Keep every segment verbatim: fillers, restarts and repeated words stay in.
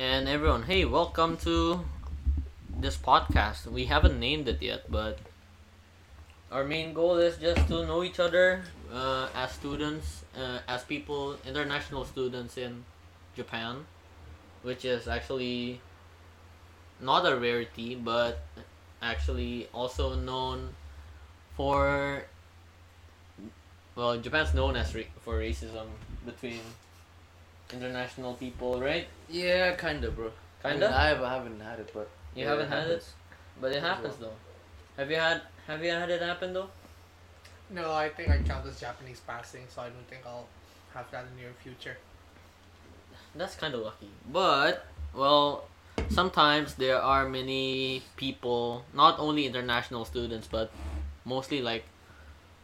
and everyone, hey, welcome to this podcast. We haven't named it yet, but our main goal is just to know each other uh, as students, uh, as people, international students in Japan, which is actually not a rarity, but actually also known for, well, Japan's known as ra- for racism between international people, right? Yeah, kind of, bro. Kind of? I haven't had it, but... You yeah, haven't had it? But it happens, well. though. Have you had Have you had it happen, though? No, I think I count as Japanese passing, so I don't think I'll have that in the near future. That's kind of lucky. But, well, sometimes there are many people, not only international students, but mostly, like,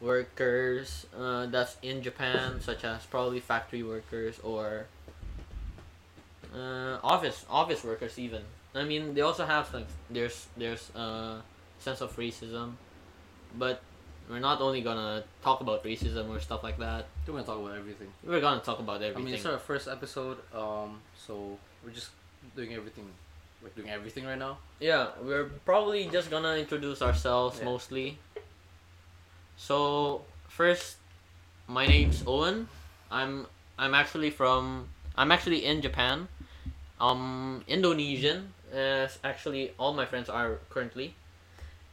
workers uh, that's in Japan, such as probably factory workers or uh, office office workers even. I mean, they also have like there's there's a sense of racism, but we're not only gonna talk about racism or stuff like that. We're gonna talk about everything. We're gonna talk about everything. I mean, it's our first episode, um, so we're just doing everything, like doing everything right now. Yeah, we're probably just gonna introduce ourselves yeah. mostly. So, first, my name's Owen. I'm I'm actually from I'm actually in Japan. Um, Indonesian, as actually all my friends are currently,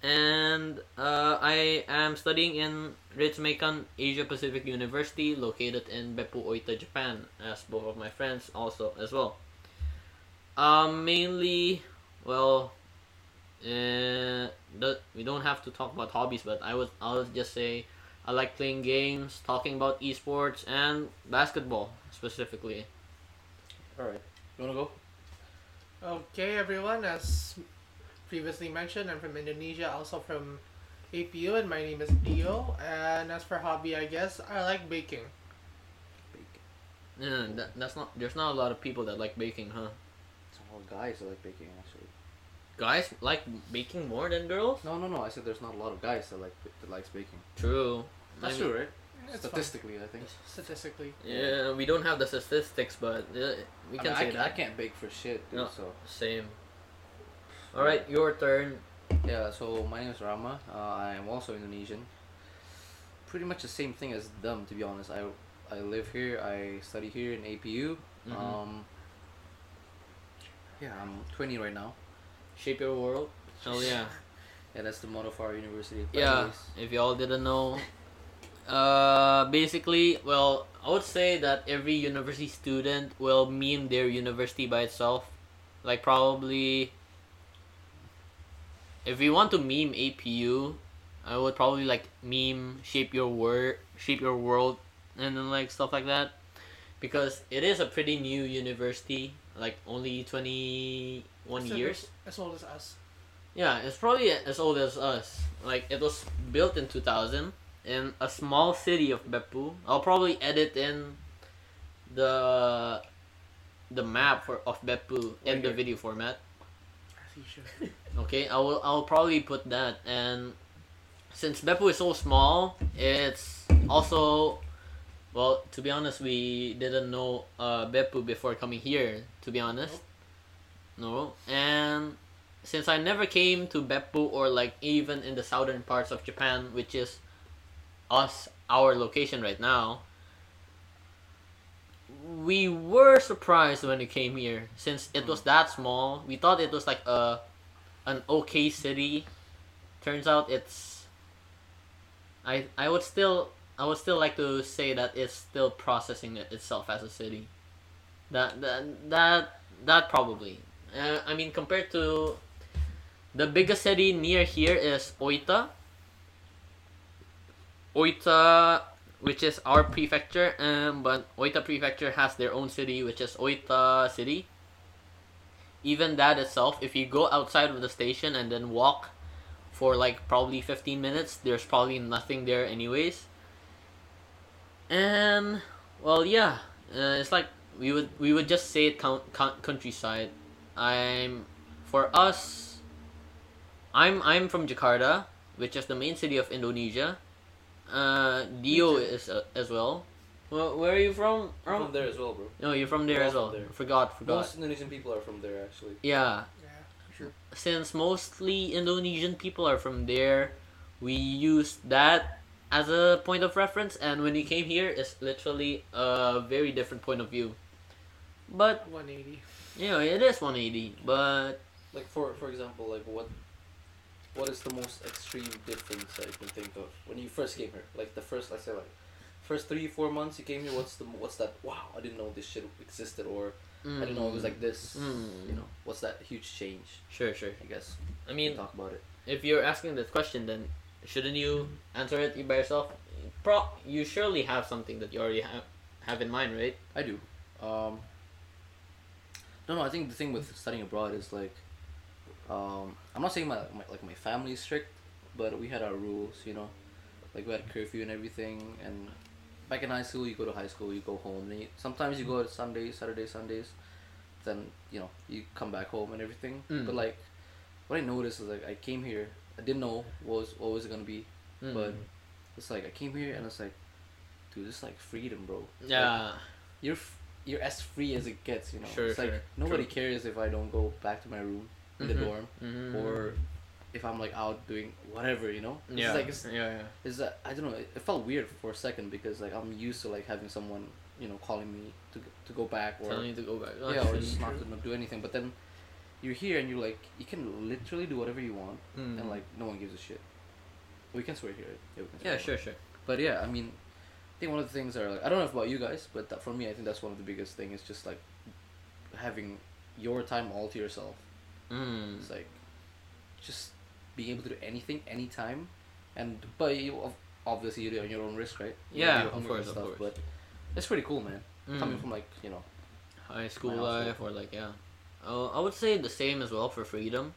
and uh, I am studying in Ritsumeikan Asia Pacific University, located in Beppu, Oita, Japan, as both of my friends also as well. Um, mainly, well. Uh, the, we don't have to talk about hobbies, but I would I'll just say I like playing games, talking about esports, and basketball specifically. All right, you wanna go? Okay, everyone. As previously mentioned, I'm from Indonesia, also from A P U, and my name is Dio. And as for hobby, I guess I like baking. Baking. Yeah, that, that's not. There's not a lot of people that like baking, huh? Some old guys that like baking, actually. Guys like baking more than girls? No, no, no. I said there's not a lot of guys that like that likes baking. True. That's I mean, true, right? Statistically, fun. I think. Statistically. Yeah, we don't have the statistics, but uh, we can I mean, say I can, that. I can't bake for shit, dude, no, so. Same. All right, your turn. Yeah, so my name is Rama. Uh, I am also Indonesian. Pretty much the same thing as them, to be honest. I I live here. I study here in A P U. Mm-hmm. Um. Yeah, I'm twenty right now. Shape your world. Hell yeah. Yeah, that's the motto for our university. Yeah, if y'all didn't know. uh, basically, well, I would say that every university student will meme their university by itself. Like, probably, if you want to meme A P U, I would probably, like, meme Shape Your World, Shape Your World, and then, like, stuff like that. Because it is a pretty new university. Like, only twenty-one so years. As old as us. Yeah, it's probably as old as us. Like, it was built in two thousand in a small city of Beppu. I'll probably edit in the the map for of Beppu in the video format. As you should. Okay, I will. I'll probably put that. And since Beppu is so small, it's also. Well, to be honest, we didn't know uh, Beppu before coming here, to be honest. Nope. No. And since I never came to Beppu or like even in the southern parts of Japan, which is us, our location right now, we were surprised when we came here. Since it was that small, we thought it was like a an okay city. Turns out it's... I I would still... I would still like to say that it's still processing itself as a city. That that that that probably. Uh, I mean, compared to the biggest city near here is Oita. Oita, which is our prefecture, um, but Oita Prefecture has their own city, which is Oita City. Even that itself, if you go outside of the station and then walk for like probably fifteen minutes, there's probably nothing there anyways. And well, yeah, uh, it's like we would we would just say it count, count countryside. I'm for us. I'm I'm from Jakarta, which is the main city of Indonesia. Uh, Dio is uh, as well. Well, where are you from? From, I'm from there as well, bro. No, you're from there I'm as well. There. Forgot, forgot. Most Indonesian people are from there, actually. Yeah. Yeah, sure. Since mostly Indonesian people are from there, we use that as a point of reference, and when you came here, it's literally a very different point of view. But one eighty. Yeah, it is one eighty, but like for for example, like what what is the most extreme difference that you can think of when you first came here? Like the first, let's say like first three four months you came here, what's the what's that? Wow, I didn't know this shit existed, or mm. I didn't know it was like this. Mm. You know, what's that huge change? Sure, sure. I guess. I mean, talk about it. If you're asking this question, then shouldn't you answer it by yourself? Pro, you surely have something that you already have have in mind, right? I do. Um. No, no. I think the thing with studying abroad is like, um, I'm not saying my, my like my family is strict, but we had our rules, you know, like we had curfew and everything. And back in high school, you go to high school, you go home. And you, sometimes you go Sundays, Saturdays, Sundays. Then you know you come back home and everything. Mm. But like, what I noticed is like I came here, I didn't know what was what was it gonna be, mm. but it's like I came here and it's like, dude, this is like freedom, bro. It's yeah, like, you're. F- You're as free as it gets, you know. Sure, it's sure. like nobody True. cares if I don't go back to my room in mm-hmm. the dorm, mm-hmm. or if I'm like out doing whatever, you know. It's yeah. Like it's, yeah, yeah. It's uh, I don't know. It, it felt weird for a second because like I'm used to like having someone, you know, calling me to to go back or telling you to go back. That's yeah, or just true. not to not do anything. But then you're here and you're like you can literally do whatever you want, mm. and like no one gives a shit. We can swear here. Yeah, we can swear yeah sure, sure. But yeah, I mean. I think one of the things are like I don't know about you guys, but that, for me, I think that's one of the biggest things. Is just like having your time all to yourself. Mm. It's like just being able to do anything, anytime, and but you obviously you do it on your own risk, right? You yeah, of course, stuff, of course. But it's pretty cool, man. Mm. Coming from like you know high school life or like yeah, uh, I would say the same as well for freedom,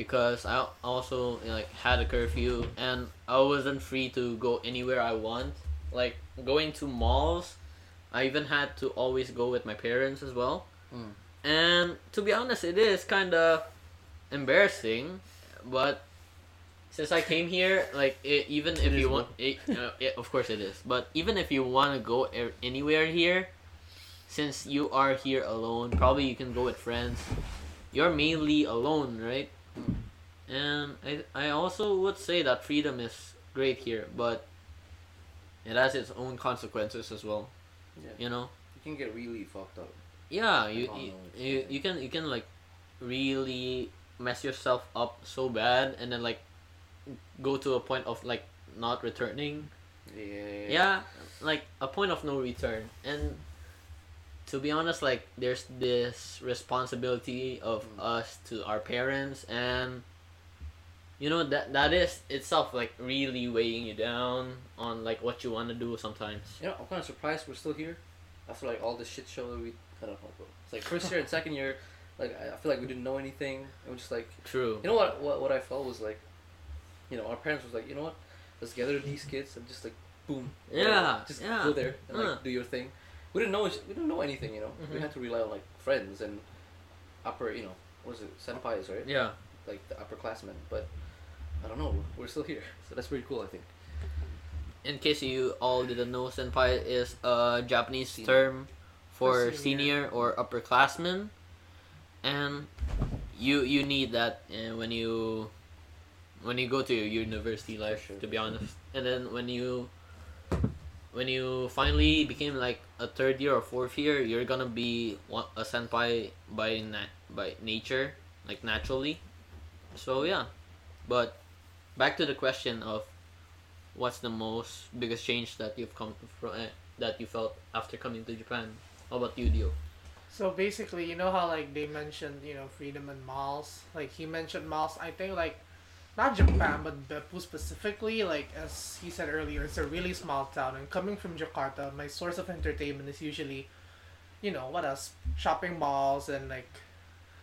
because I also you know, like had a curfew and I wasn't free to go anywhere I want. Like, going to malls, I even had to always go with my parents as well. Mm. And to be honest, it is kind of embarrassing, but since I came here, like, it, even it if you want... It, uh, it, of course it is. But even if you want to go er- anywhere here, since you are here alone, probably you can go with friends. You're mainly alone, right? Mm. And I, I also would say that freedom is great here, but... it has its own consequences as well, yeah. You know. You can get really fucked up. Yeah, you you, you you can you can like really mess yourself up so bad, and then like go to a point of like not returning. Yeah. Yeah, yeah. Like a point of no return, and to be honest, like there's this responsibility of mm. us to our parents, and you know that that is itself like really weighing you down on like what you want to do sometimes. You know, I'm kind of surprised we're still here after like all this shit show that we I don't know, bro. It's like first year and second year, like I feel like we didn't know anything. It was just like true. You know what what what I felt was like, you know, our parents was like, you know what, let's gather these kids and just like boom, yeah, like, just yeah. go there and like uh. do your thing. We didn't know we didn't know anything, you know. Mm-hmm. We had to rely on like friends and upper, you know, what is it, senpais, right? Yeah, like the upperclassmen, but. I don't know, we're still here, so that's pretty cool, I think. In case you all didn't know, senpai is a Japanese senior. term for senior. senior or upperclassman, and you you need that uh, when you when you go to your university life, sure. to be honest. And then when you when you finally became like a third year or fourth year, you're gonna be a senpai by na- by nature, like naturally. So yeah, but. Back to the question of what's the most biggest change that you've come from uh, that you felt after coming to Japan. How about you, Dio? So basically, you know how like they mentioned, you know, freedom and malls. Like he mentioned malls. I think like not Japan, but Beppu specifically. Like as he said earlier, it's a really small town. And coming from Jakarta, my source of entertainment is usually, you know, what else? Shopping malls and like.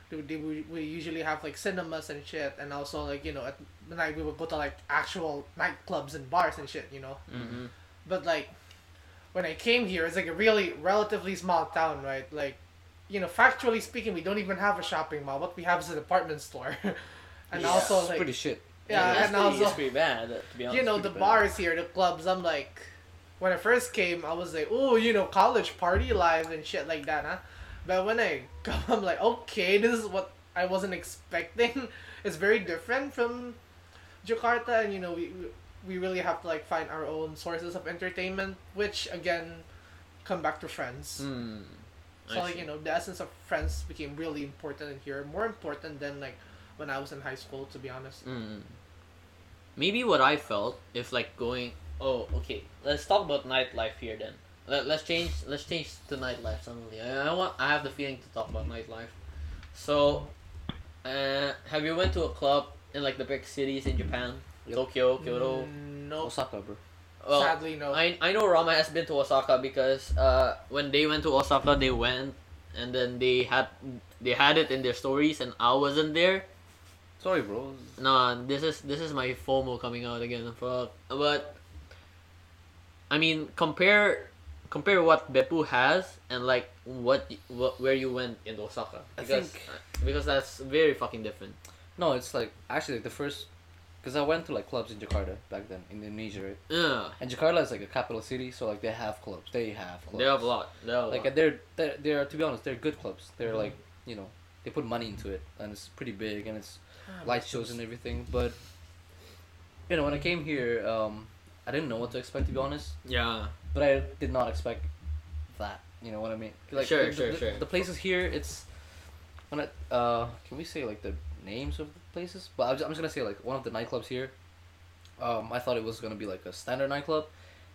We we usually have like cinemas and shit, and also like you know at night we would go to like actual nightclubs and bars and shit, you know. Mm-hmm. But like when I came here, it's like a really relatively small town, right? Like, you know, factually speaking, we don't even have a shopping mall. What we have is a department store, and yeah, also like pretty shit. Yeah, yeah that's and pretty, also it's pretty bad. To be honest, you know the bad. bars here, the clubs. I'm like, when I first came, I was like, oh, you know, college party life and shit like that, huh? But when I come, I'm like, okay, this is what I wasn't expecting. It's very different from Jakarta, and, you know, we we really have to, like, find our own sources of entertainment, which, again, come back to friends. Mm, so, I like, see. You know, the essence of friends became really important in here. More important than, like, when I was in high school, to be honest. Mm. Maybe what I felt, if, like, going... Oh, okay. Let's talk about nightlife here then. Let, let's change let's change to nightlife suddenly. I, I want I have the feeling to talk about nightlife. So, uh, have you went to a club in like the big cities in Japan? Tokyo, Kyoto, mm, no. Osaka, bro. Well, sadly no. I I know Rama has been to Osaka because uh when they went to Osaka, they went and then they had they had it in their stories and I wasn't there. Sorry, bro. Nah, this is this is my FOMO coming out again. Fuck. But I mean, compare compare what Beppu has and like what, what where you went in Osaka. Because, I think because that's very fucking different. No, it's like actually the first, because I went to like clubs in Jakarta back then in Indonesia, right? Yeah. And Jakarta is like a capital city, so like they have clubs. They have clubs. They have a lot. They have a like lot. they're they're they're to be honest, they're good clubs. They're mm-hmm. like you know they put money into it and it's pretty big and it's ah, light shows and everything. But you know when I came here. um... I didn't know what to expect, to be honest. Yeah. But I did not expect that. You know what I mean? Like, sure, the, sure, the, sure. The places here, it's... when I, uh, Can we say, like, the names of the places? But I'm just, I'm just going to say, like, one of the nightclubs here. Um, I thought it was going to be, like, a standard nightclub.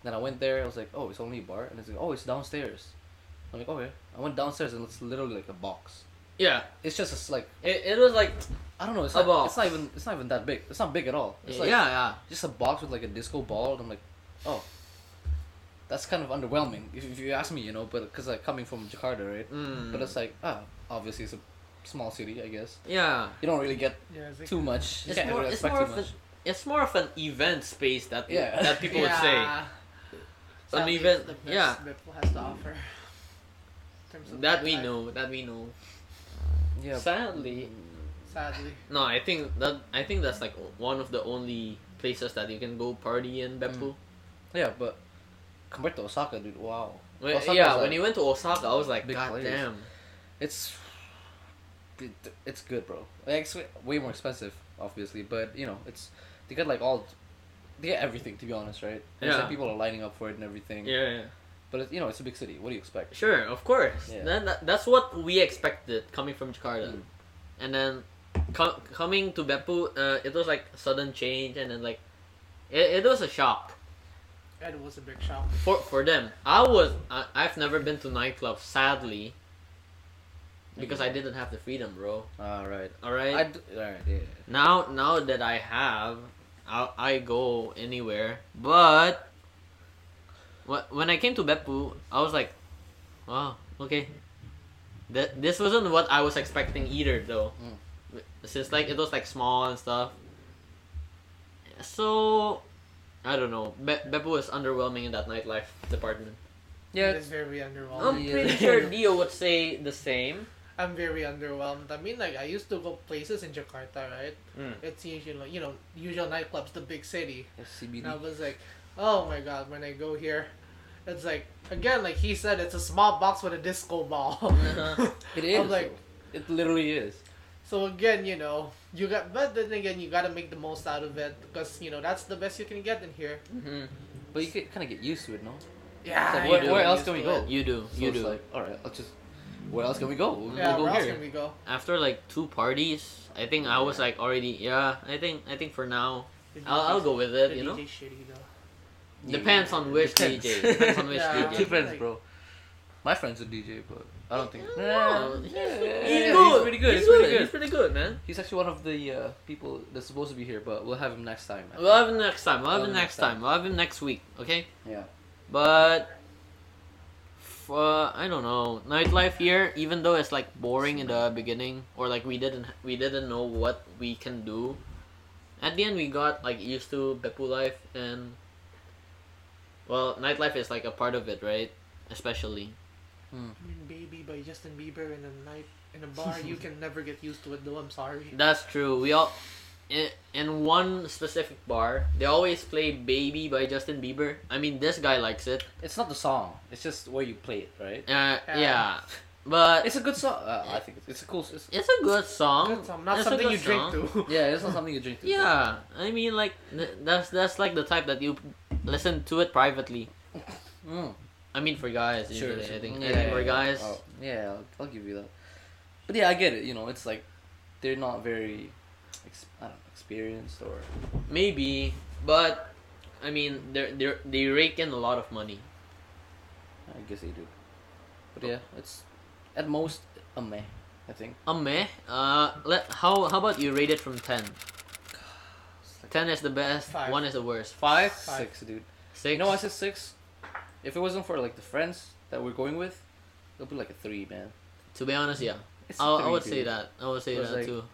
Then I went there. I was like, oh, it's only a bar. And it's like, oh, it's downstairs. I'm like, oh, yeah. I went downstairs, and it's literally, like, a box. Yeah. It's just, a, like... It, it was, like... I don't know. It's not, it's not even. It's not even that big. It's not big at all. It's like, yeah, yeah. Just a box with like a disco ball, and I'm like, oh, that's kind of underwhelming. If, if you ask me, you know, but because like coming from Jakarta, right? Mm. But it's like, ah, obviously it's a small city, I guess. Yeah. You don't really get yeah, like, too much. It's yeah, more. Really it's more of an. It's more of an event space that yeah. that people yeah. would say. An event. The best yeah. Beppu has to offer. In terms of that we life. know. That we know. Yeah. Sadly. Sadly. No, I think that I think that's like one of the only places that you can go party in Beppu. Mm. Yeah, but compared to Osaka, dude, wow. Well, Osaka yeah, when like you went to Osaka, I was like, god players. damn, it's it's good, bro. Like, it's way more expensive, obviously, but you know, it's they get like all they get everything to be honest, right? And yeah. Like people are lining up for it and everything. Yeah. yeah. But it's, you know, it's a big city. What do you expect? Sure, of course. Yeah. Then that, that's what we expected coming from Jakarta, mm. and then. Com- coming to Beppu, uh, it was like a sudden change, and then like, it, it was a shock. It was a big shock for for them. I was I, I've never been to nightclubs, sadly, because I didn't have the freedom, bro. All right, all right. I d- all right. Yeah. Now now that I have, I I go anywhere. But when I came to Beppu, I was like, wow, okay. Th- this wasn't what I was expecting either, though. Mm. Since like it was like small and stuff, so I don't know. Be- Beppu is underwhelming in that nightlife department. Yeah, it's very underwhelming. I'm pretty yeah. sure Dio would say the same. I'm very underwhelmed. I mean, like I used to go places in Jakarta, right? Mm. It's usually you know usual nightclubs, the big city. C B D. And I was like, oh my god, when I go here. It's like again, like he said, it's a small box with a disco ball. Uh-huh. It is. I'm like, it literally is. So again, you know, you got, but then again, you gotta make the most out of it because you know that's the best you can get in here. Mm-hmm. But you kind of get used to it, no? Yeah. Like, where, where else can we go? You do. You so do. It's like, all right, I'll just. Where else can we go? We'll yeah, go where here. else can we go? After like two parties, I think I was like already. Yeah, I think I think for now, I'll I'll go with it. You know. The D J shitty though. Depends on which D J. Depends on which D J. Two friends, bro. My friend's a D J, but I don't think... No, no. He's, yeah, yeah, he's yeah, good. He's pretty good. He's, he's pretty good. good. He's pretty good, man. He's actually one of the uh, people that's supposed to be here, but we'll have him next time. I we'll think. have him next time. We'll have we'll him next time. time. We'll have him next week, okay? Yeah. But... Uh, I don't know. Nightlife here, even though it's like boring in the beginning, or like we didn't we didn't know what we can do, at the end we got like used to Beppu life and... Well, nightlife is like a part of it, right? Especially... Mm. I mean, Baby by Justin Bieber in a night in a bar, you can never get used to it though, I'm sorry. That's true. We all in, in one specific bar, they always play Baby by Justin Bieber. I mean, this guy likes it. It's not the song. It's just where you play it, right? Uh, yeah. yeah. But it's a good song. Uh, I think it's a cool. It's, it's a good song. Good song. Not it's something you song. drink to. Yeah, it's not something you drink to. Yeah, I mean, like that's that's like the type that you listen to it privately. Mm. I mean, for guys, sure, usually, sure. I think. Yeah, I think for guys. Oh, yeah, I'll, I'll give you that. But yeah, I get it. You know, it's like they're not very, ex- I don't know, experienced or maybe, but I mean, they they they rake in a lot of money. I guess they do. But yeah, it's. At most, a meh, I think. A meh? Uh, let, how how about you rate it from ten? Like ten is the best, five. one is the worst. Five? Five. Six, dude. Six? You know, I said six. If it wasn't for, like, the friends that we're going with, it'll be like a three, man. To be honest, yeah. It's a three, I would dude. say that. I would say that, like, too.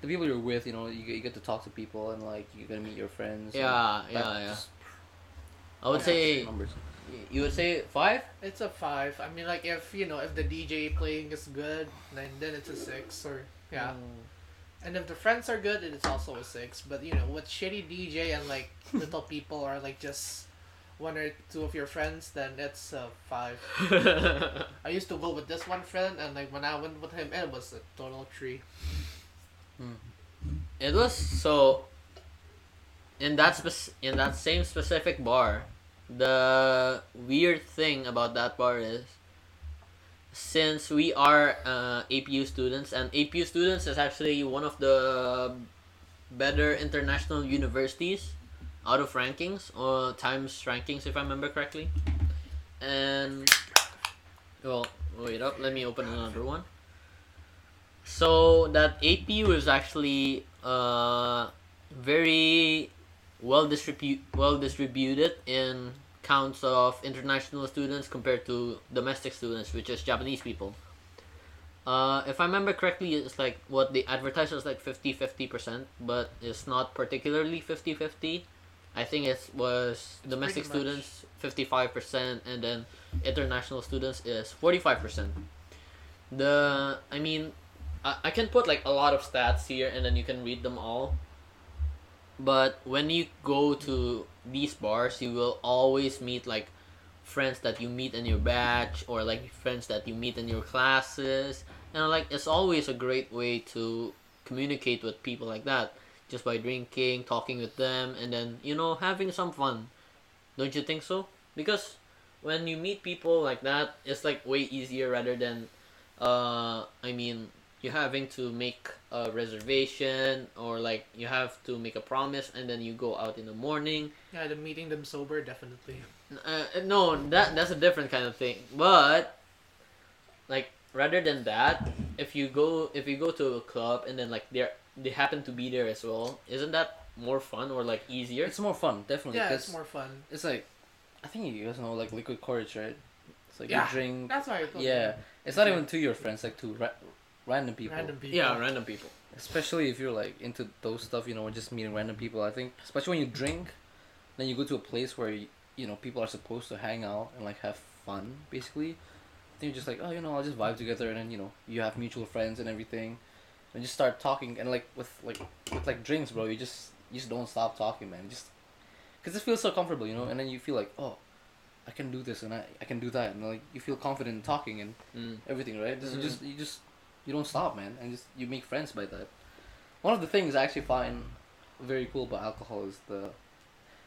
The people you're with, you know, you get, you get to talk to people and, like, you're gonna meet your friends. Yeah, yeah, yeah. Just, I would yeah, say... Numbers. You would say five? It's a five. I mean, like, if, you know, if the D J playing is good, then, then it's a six, or, yeah. Mm. And if the friends are good, it's also a six. But, you know, with shitty D J and, like, little people or, like, just one or two of your friends, then it's a five. I used to go with this one friend, and, like, when I went with him, it was a total three. Mm. It was, so, in that spec- in that same specific bar... The weird thing about that bar is, since we are uh, A P U students, and A P U students is actually one of the better international universities out of rankings, or times rankings if I remember correctly. And, well, wait up, let me open another one. So that A P U is actually uh, very... well distribu- well distributed in counts of international students compared to domestic students, which is Japanese people. Uh, if I remember correctly, it's like what they advertise is like fifty-fifty percent, but it's not particularly fifty-fifty. I think it was it's domestic students fifty-five percent and then international students is forty-five percent. The, I mean, I, I can put like a lot of stats here and then you can read them all. But when you go to these bars, you will always meet, like, friends that you meet in your batch or, like, friends that you meet in your classes. And, like, it's always a great way to communicate with people like that. Just by drinking, talking with them, and then, you know, having some fun. Don't you think so? Because when you meet people like that, it's, like, way easier rather than, uh, I mean... you're having to make a reservation or, like, you have to make a promise and then you go out in the morning. Yeah, the meeting them sober, definitely. Uh, no, that that's a different kind of thing. But, like, rather than that, if you go if you go to a club and then, like, they they happen to be there as well, isn't that more fun or, like, easier? It's more fun, definitely. Yeah, it's more fun. It's, like, I think you guys know, like, liquid courage, right? It's, like, yeah, you drink... That's why I thought. Yeah. It's not yeah. even to your friends, like, to... Ra- Random people. random people. Yeah, random people. Especially if you're, like, into those stuff, you know, just meeting random people. I think, especially when you drink, then you go to a place where, you, you know, people are supposed to hang out and, like, have fun, basically. I think you're just like, oh, you know, I'll just vibe together and then, you know, you have mutual friends and everything. And just start talking and, like, with, like, with, like, drinks, bro, you just, you just don't stop talking, man. Just, because it feels so comfortable, you know, and then you feel like, oh, I can do this and I, I can do that. And, like, you feel confident in talking and mm. everything, right? This mm-hmm. is just, you just... You don't stop, man, and just you make friends by that. One of the things I actually find very cool about alcohol is the,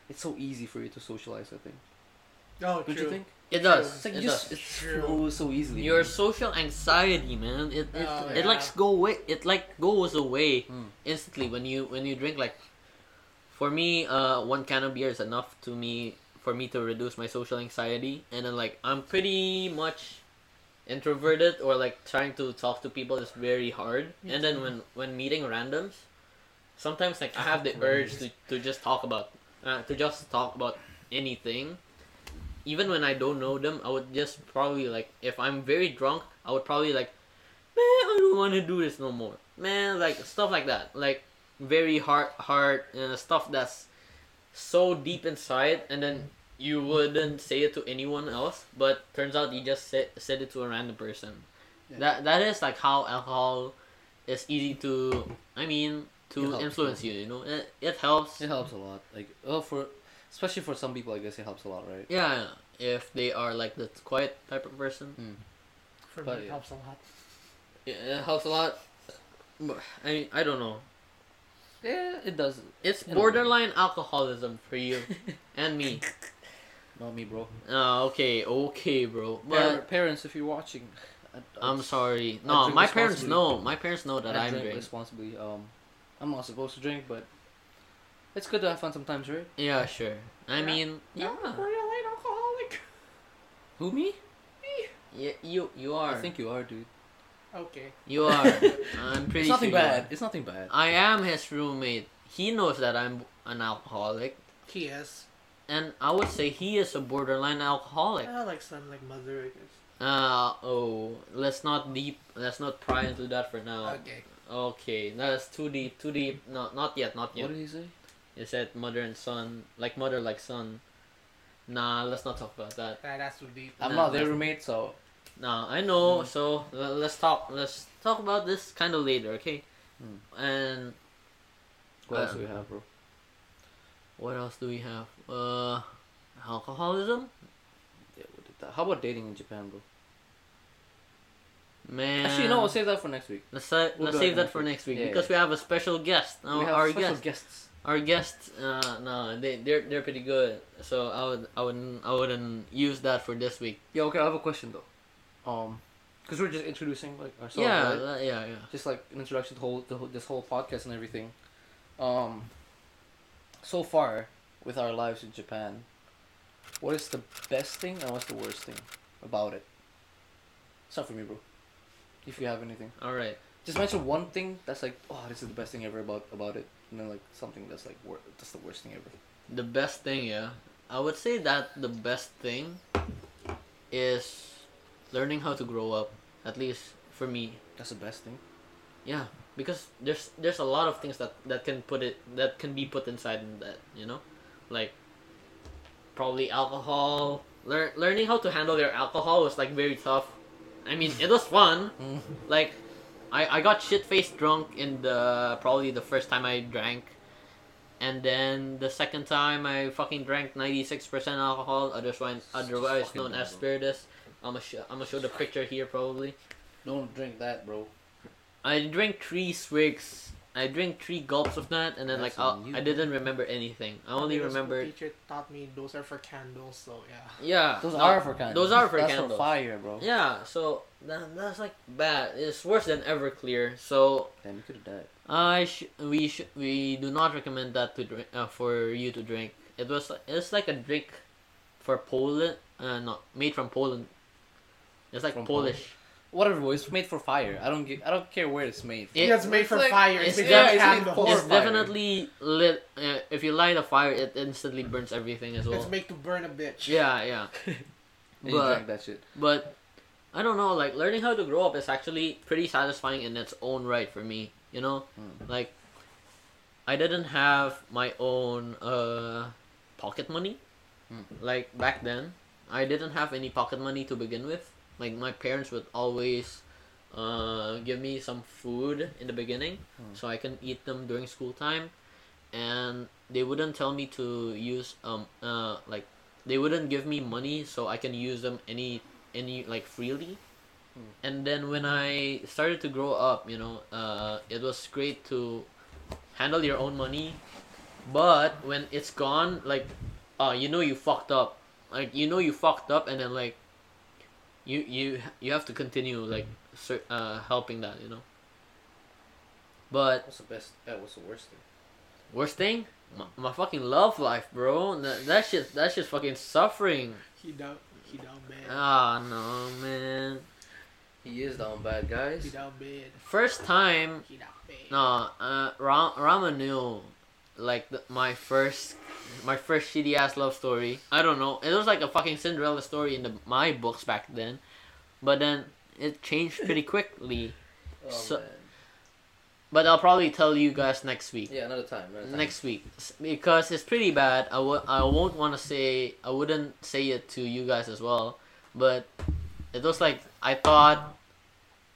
it's so easy for you to socialize. I think. Oh, don't true. you think? It does. It's, like it you does. Just, it's true. so easily. Your man. social anxiety, man, it it, oh, it yeah. likes go away. It like goes away mm. instantly when you when you drink. Like, for me, uh, one can of beer is enough to me for me to reduce my social anxiety, and then like I'm pretty much. introverted or like trying to talk to people is very hard, and then when when meeting randoms, sometimes like I have the urge to, to just talk about uh, to just talk about anything, even when I don't know them. I would just probably like if I'm very drunk, I would probably like, man, I don't want to do this no more, man, like stuff like that, like very hard hard uh, stuff that's so deep inside, and then. You wouldn't say it to anyone else, but turns out you just say, said it to a random person. Yeah. That That is like how alcohol is easy to, I mean, to helps, influence yeah. you, you know, it, it helps. It helps a lot. Like, oh, for especially for some people, I guess it helps a lot, right? Yeah, if they are like the quiet type of person. Mm. For but me, it yeah. helps a lot. Yeah, it helps a lot. I mean, I don't know. Yeah, it does. It's borderline alcoholism for you and me. Not me, bro. Oh, okay, okay, bro. But Par- parents, if you're watching, I, I, I'm sorry. No, my parents know. My parents know that I I'm drink responsibly. Um, I'm not supposed to drink, but it's good to have fun sometimes, right? Yeah, sure. I yeah. mean, yeah. I'm a borderline alcoholic. Who, me? Me. Yeah, you. You are. I think you are, dude. Okay. You are. I'm pretty. It's nothing sure bad. It's nothing bad. I am his roommate. He knows that I'm an alcoholic. He is. And I would say he is a borderline alcoholic. Uh, like son, like mother, I guess. Uh oh. Let's not deep. Let's not pry into that for now. Okay. Okay. That's too deep. Too deep. No, not yet. Not yet. What did he say? He said mother and son, like mother, like son. Nah, let's not talk about that. Nah, that's too deep. I'm nah, not their roommate, so. Now I know, mm. so let's talk. Let's talk about this kind of later, okay? Mm. And what else do we have, bro? What else do we have? Uh, alcoholism. Yeah, what did that? How about dating in Japan, bro? Man, actually, no. We'll save that for next week. Let's sa- we'll let's save that next for next week yeah, because yeah. we have a special guest. Now, we have our special guest, guests. Our guests. Uh, no, they they're they're pretty good. So I would I would I wouldn't use that for this week. Yeah. Okay. I have a question though. Um, because we're just introducing like ourselves. Yeah, right? that, yeah, yeah. Just like an introduction to whole, the whole this whole podcast and everything. Um, so far with our lives in Japan, what is the best thing and what's the worst thing about it? It's not for me, bro. If you have anything, all right. Just mention one thing that's like, oh, this is the best thing ever about about it, and then like something that's like wor- that's the worst thing ever. The best thing, yeah, I would say that the best thing is. Learning how to grow up, at least for me. That's the best thing. Yeah, because there's there's a lot of things that, that can put it that can be put inside in that, you know, like probably alcohol. Learn learning how to handle your alcohol was like very tough. I mean, it was fun. Like, I I got shit faced drunk in the probably the first time I drank, and then the second time I fucking drank ninety-six percent alcohol, otherwise otherwise known as spiritus. I'm gonna sh- I'm gonna show the picture here probably. Don't drink that, bro. I drank three swigs. I drank three gulps of that, and then That's like I didn't remember anything. I only remembered. The teacher taught me those are for candles, so yeah. Yeah. Those are for candles. Those are for that's candles. For fire, bro. Yeah. So that, that's like bad. It's worse than Everclear. So. Damn, you could have died. I sh- we sh- we do not recommend that to drink uh, for you to drink. It was it's like a drink, for Poland. Uh, not made from Poland. It's like From Polish. Polish. Whatever, it's made for fire. I don't get, I don't care where it's made from. It, yeah, it's made it's for like, fire. It's, it's, yeah, it's, made for it's fire. Definitely lit. Uh, if you light a fire, it instantly burns everything as well. It's made to burn a bitch. Yeah, yeah. but, you drank that shit. But, I don't know, like, learning how to grow up is actually pretty satisfying in its own right for me. You know? Mm. Like, I didn't have my own uh, pocket money. Mm. Like, back then, I didn't have any pocket money to begin with. Like, my parents would always uh, give me some food in the beginning mm. so I can eat them during school time. And they wouldn't tell me to use, um uh like, they wouldn't give me money so I can use them any, any like, freely. Mm. And then when I started to grow up, you know, uh it was great to handle your own money. But when it's gone, like, uh, you know you fucked up. Like, you know you fucked up and then, like, You you you have to continue like uh, helping that, you know. But what's the best? Uh, what's the worst thing? Worst thing? My, my fucking love life, bro. That that shit that shit's fucking suffering. He down he down bad. Ah oh, no man. He is down bad, guys. He down bad. First time. He down bad. No, uh, Ram Rama knew, like the, my first. My first shitty ass love story. I don't know. It was like a fucking Cinderella story in the, my books back then, but then it changed pretty quickly. oh so, man! But I'll probably tell you guys next week. Yeah, another time. Another time. Next week, because it's pretty bad. I w- I won't want to say. I wouldn't say it to you guys as well. But it was like I thought.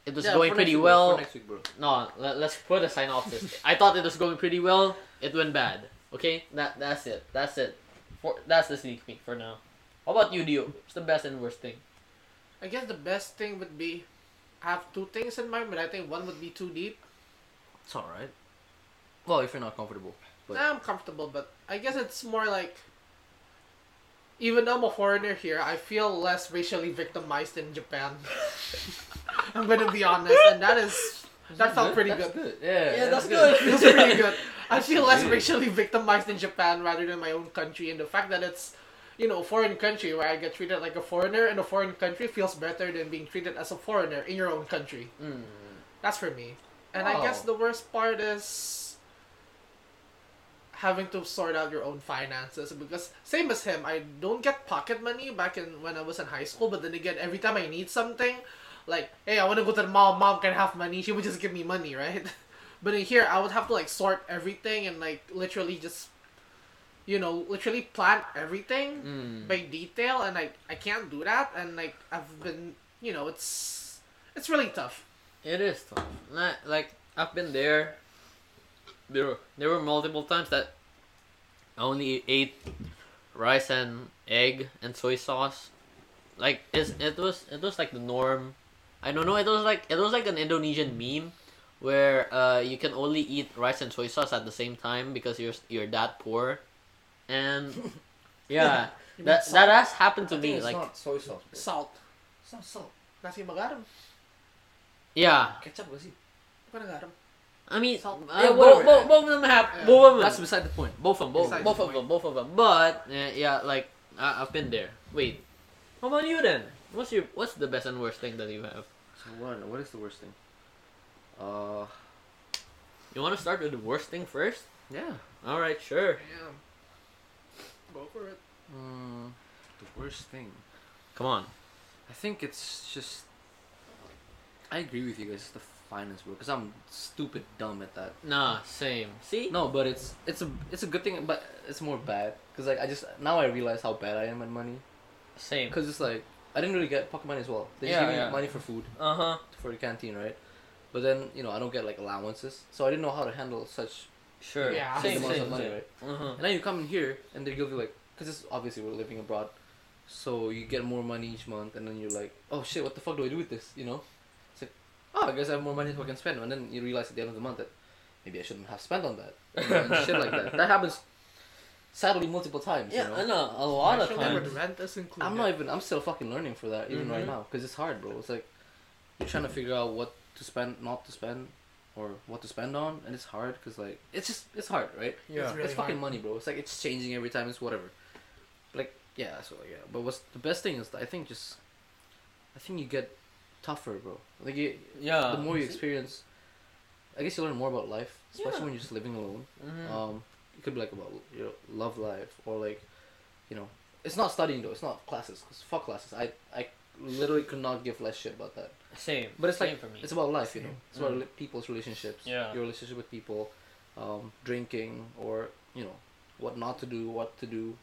it was yeah, going pretty week, well. Next week, bro. No, let, let's put a sign off this. I thought it was going pretty well. It went bad. Okay, that that's it. That's it. For, that's the sneak peek for now. How about you, Dio? What's the best and worst thing? I guess the best thing would be, I have two things in mind, but I think one would be too deep. It's alright. Well, if you're not comfortable. But... Nah, I'm comfortable, but I guess it's more like, even though I'm a foreigner here, I feel less racially victimized in Japan. I'm gonna be honest, and that is, that felt pretty good. good. Yeah, yeah, that's, that's good. good. That's pretty good. I feel less racially victimized in Japan rather than my own country, and the fact that it's, you know, a foreign country where I get treated like a foreigner in a foreign country feels better than being treated as a foreigner in your own country. Mm. That's for me. And wow. I guess the worst part is having to sort out your own finances, because same as him, I don't get pocket money back in when I was in high school, but then again, every time I need something, like, hey, I want to go to the mall, mom, can I have money? She would just give me money, right? But in here, I would have to, like, sort everything and, like, literally just, you know, literally plan everything mm. by detail, and, like, I can't do that, and, like, I've been, you know, it's, it's really tough. It is tough. Not, like, I've been there. There were, there were multiple times that I only ate rice and egg and soy sauce. Like it's, it was it was like the norm. I don't know. It was like it was like an Indonesian meme where uh, you can only eat rice and soy sauce at the same time because you're you're that poor, and yeah, that that has happened to I me. It's like not soy sauce, bro. Salt. It's not salt. Nasi magaram. Yeah. Ketchup was it? I mean, uh, yeah, both, both, both of them have. Yeah. Both of them. That's beside the point. Both of them. Both, both the of them. Both of them. But uh, yeah, like I, I've been there. Wait, how about you then? What's your What's the best and worst thing that you have? So what? What is the worst thing? Uh, you want to start with the worst thing first? Yeah. All right. Sure. Yeah. Go for it. Mm, the worst thing. Come on. I think it's just. I agree with you guys. It's the finance, bro, because I'm stupid dumb at that. Nah, same. See? No, but it's it's a it's a good thing, but it's more bad because like I just now I realize how bad I am at money. Same. Because it's like I didn't really get pocket money as well. They yeah, just give me yeah. money for food. Uh huh. For the canteen, right? But then you know I don't get like allowances, so I didn't know how to handle such. Sure. Yeah. Same. Same. Of money, same. Right? Uh-huh. And then you come in here and they give you like because it's obviously we're living abroad, so you get more money each month, and then you're like, oh shit, what the fuck do I do with this? You know. Oh, I guess I have more money than I can spend, and then you realize at the end of the month that maybe I shouldn't have spent on that, and shit like that. That happens, sadly, multiple times. Yeah, you know? I know a lot of times. Rent is included. I'm not even. I'm still fucking learning for that even mm-hmm. right now because it's hard, bro. It's like you're trying to figure out what to spend, not to spend, or what to spend on, and it's hard because like it's just it's hard, right? Yeah, it's, really it's fucking hard. Money, bro. It's like it's changing every time. It's whatever. But like yeah, so yeah. But what's the best thing is I think just, I think you get. Tougher, bro. Like you, yeah. The more you experience, I guess you learn more about life, especially yeah. when you're just living alone. Mm-hmm. Um, it could be like about your love life or like, you know, it's not studying though. It's not classes. Cause fuck classes. I I literally could not give less shit about that. Same. But it's like Same for me. It's about life, you know. It's mm-hmm. about people's relationships. Yeah. Your relationship with people, um, drinking or you know, what not to do, what to do.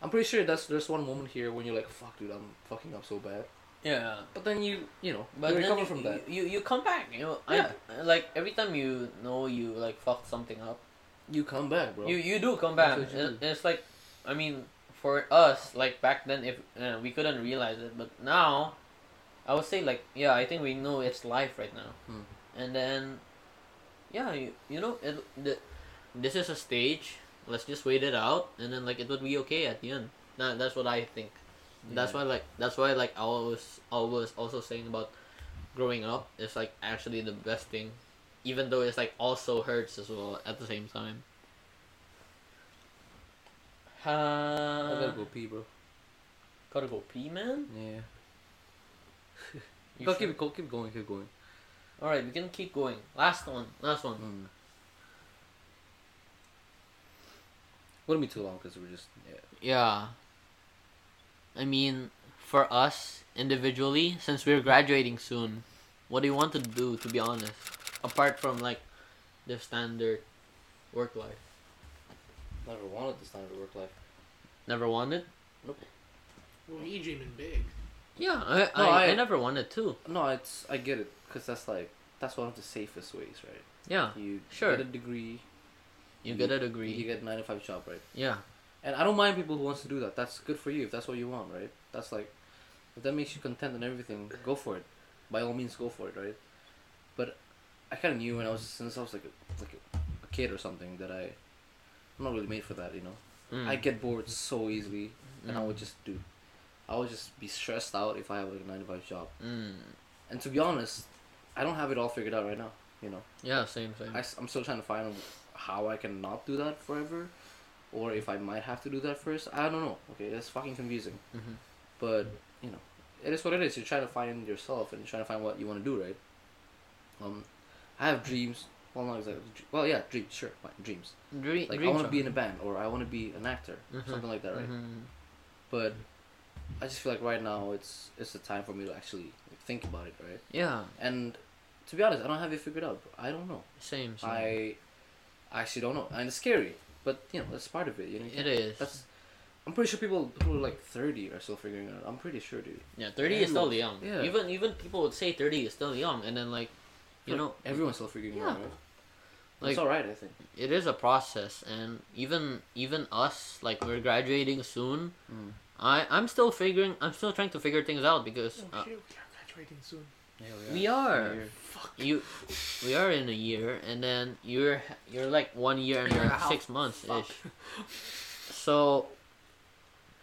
I'm pretty sure that's there's one moment here when you're like, fuck, dude, I'm fucking up so bad. Yeah, but then you you know but you recover from that. You, you you come back. You know, yeah. I, like every time you know you like fucked something up, you come back, bro. You you do come back. It, do. It's like, I mean, for us, like back then, if uh, we couldn't realize it, but now, I would say like yeah, I think we know it's life right now, hmm. and then, yeah, you you know it. The, this is a stage. Let's just wait it out, and then like it would be okay at the end. That, that's what I think. Yeah. That's why, like, that's why, like, I was always also saying about growing up is like actually the best thing, even though it's like also hurts as well at the same time. Uh, I gotta go pee, bro. Gotta go pee, man. Yeah. you go sure? keep go keep going, keep going. All right, we can keep going. Last one, last one. Mm. Wouldn't be too long because we're just yeah. yeah. I mean, for us, individually, since we're graduating soon, what do you want to do, to be honest? Apart from, like, the standard work life. Never wanted the standard work life. Never wanted? Nope. Well, me dreaming big. Yeah, I no, I, I I never wanted to. No, it's I get it, because that's like that's one of the safest ways, right? Yeah. You sure. get a degree. You, you get a degree. You get a nine to five job, right? Yeah. And I don't mind people who wants to do that. That's good for you if that's what you want, right? That's like, if that makes you content and everything, go for it. By all means, go for it, right? But I kind of knew when I was since I was like a, like a, a kid or something that I I'm not really made for that, you know. Mm. I get bored so easily, mm. and I would just do. I would just be stressed out if I have like a nine to five job. Mm. And to be honest, I don't have it all figured out right now. You know. Yeah, same thing. I'm still trying to find out how I can not do that forever, or if I might have to do that first. I don't know. Okay, that's fucking confusing. Mm-hmm. But you know, it is what it is. You're trying to find yourself, and you're trying to find what you want to do, right? Um, I have dreams. Well, not exactly. Well, yeah, dreams. Sure, fine, dreams. Dream, like dream I want to be in a band, or I want to be an actor, mm-hmm. something like that, right? Mm-hmm. But I just feel like right now it's it's the time for me to actually think about it, right? Yeah. And to be honest, I don't have it figured out. I don't know. Same. same. I actually don't know, and it's scary. But you know, that's part of it. You know, you it is. That's, I'm pretty sure people who are like thirty are still figuring it out. I'm pretty sure, dude. Yeah, thirty and is still young. Yeah. Even even people would say thirty is still young, and then like, you but know, everyone's still figuring yeah. it out. Right? Like, it's all right, I think. It is a process, and even even us, like we're graduating soon. Mm. I I'm still figuring. I'm still trying to figure things out because oh, uh, shit, we are graduating soon. Yeah, we are. We are. Fuck. You, we are in a year, and then you're you're like one year and you're like six months ish. So,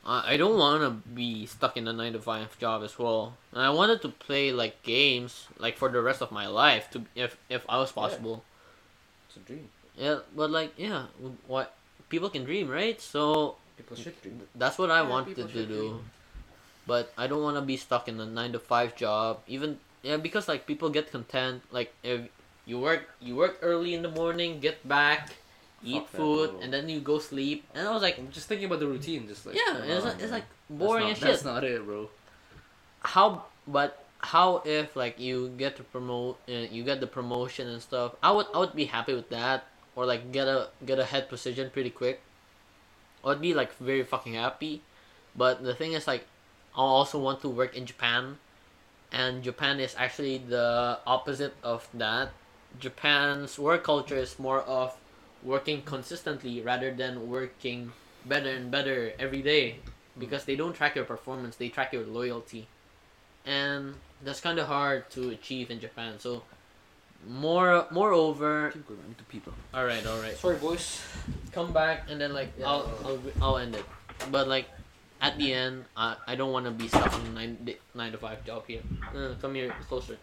uh, I don't want to be stuck in a nine to five job as well. And I wanted to play like games like for the rest of my life, to if if I was possible. Yeah. It's a dream. Yeah, but like yeah, what people can dream, right? So people should dream. That's what I yeah, wanted to do. Dream. But I don't want to be stuck in a nine to five job. Even yeah, because like people get content. Like if you work, you work early in the morning, get back, eat Fuck food, and then you go sleep. And I was like, I'm just thinking about the routine, just like yeah, it's like, it's like boring as shit. That's not it, bro. How? But how if like you get to promote, uh, you get the promotion and stuff? I would I would be happy with that, or like get a get a head position pretty quick. I'd be like very fucking happy. But the thing is like, I also want to work in Japan, and Japan is actually the opposite of that. Japan's work culture is more of working consistently rather than working better and better every day, because they don't track your performance, they track your loyalty, and that's kind of hard to achieve in Japan. So more moreover keep going to people. all right all right sorry boys, come back, and then like yeah, I'll, I'll I'll end it, but like at the end, I, I don't want to be stuck in a nine, nine to five job here. Uh, come here, closer.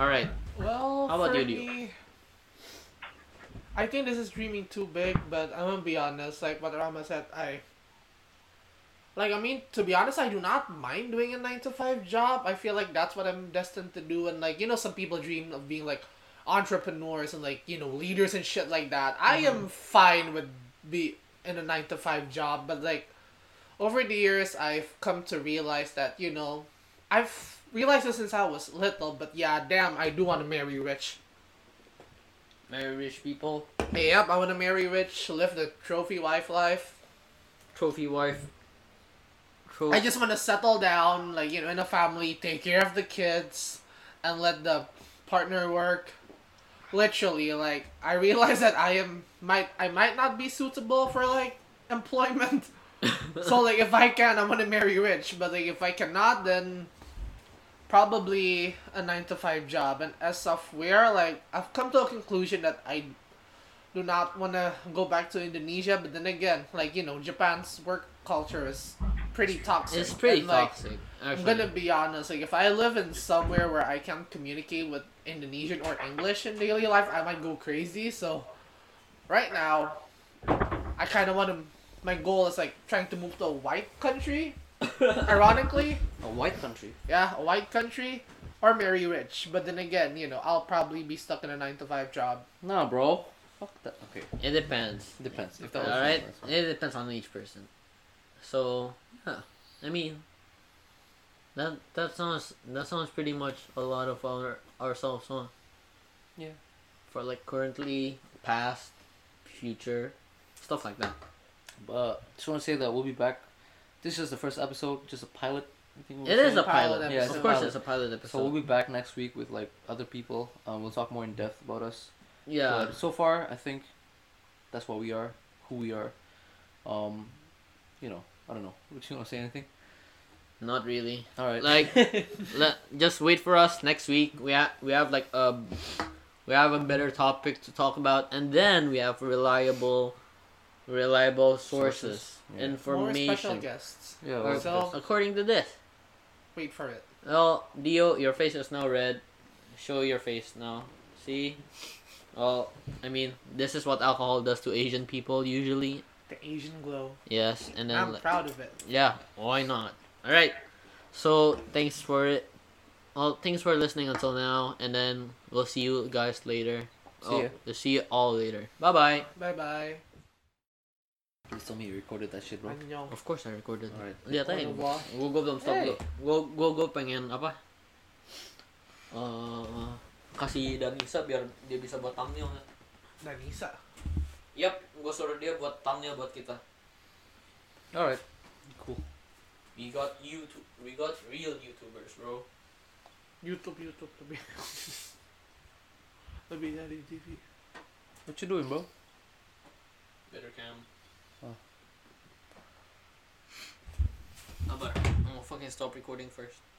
Alright. Well, how about you, Leo? I think this is dreaming too big, but I'm going to be honest. Like what Rama said, I... Like, I mean, to be honest, I do not mind doing a nine to five job. I feel like that's what I'm destined to do. And like, you know, some people dream of being like entrepreneurs and like, you know, leaders and shit like that. Mm-hmm. I am fine with be in a nine to five job, but like... Over the years, I've come to realize that, you know, I've realized this since I was little, but yeah, damn, I do want to marry rich. Marry rich people? Hey, yep, I want to marry rich, live the trophy wife life. Trophy wife. Trophy. I just want to settle down, like, you know, in a family, take care of the kids, and let the partner work. Literally, like, I realize that I am, might, I might not be suitable for, like, employment. So like if I can, I'm gonna marry rich, but like if I cannot, then probably a nine to five job. And as of where, like I've come to a conclusion that I do not wanna go back to Indonesia, but then again, like you know, Japan's work culture is pretty toxic. It's pretty and, like, toxic. Actually. I'm gonna be honest, like if I live in somewhere where I can't communicate with Indonesian or English in daily life, I might go crazy. So right now, I kind of want to. My goal is like trying to move to a white country, ironically. A white country? Yeah, a white country, or marry rich. But then again, you know, I'll probably be stuck in a nine to five job. Nah, bro. Fuck that. Okay. It depends. Depends. If that was all right. It depends on each person. So, yeah. I mean, that that sounds that sounds pretty much a lot of our ourselves, huh? Yeah. For like currently, past, future, stuff like that. But uh, just want to say that we'll be back. This is the first episode, just a pilot. It is a pilot, pilot yeah, of course it's a pilot episode. So we'll be back next week with like other people. Um, we'll talk more in depth about us. Yeah. But so far, I think that's what we are, who we are. Um, you know, I don't know. Would you want to say anything? Not really. All right. Like, le- just wait for us next week. We ha- we have like a we have a better topic to talk about, and then we have reliable. Reliable sources, sources. Yeah. Information. More special guests. Yeah, or so, according to this. Wait for it. Oh, Dio, your face is now red. Show your face now. See? Oh, I mean, this is what alcohol does to Asian people usually. The Asian glow. Yes, and then I'm like, proud of it. Yeah, why not? All right. So thanks for it. All well, thanks for listening until now, and then we'll see you guys later. See oh, ya. We'll see you all later. Bye bye. Bye bye. You told me you recorded that shit, bro. Of course I recorded. Alright. Yeah, tayo. We'll go down. Stop. Hey. Go, go, go. Pengen apa? Uh, kasih Danisa biar dia bisa buat thumbnail. Danisa. Yap, gue suruh dia buat thumbnail buat kita. Alright. Cool. We got YouTube. We got real YouTubers, bro. YouTube, YouTube, lebih. Lebih dari T V. What you doing, bro? Better cam. I'm gonna fucking stop recording first.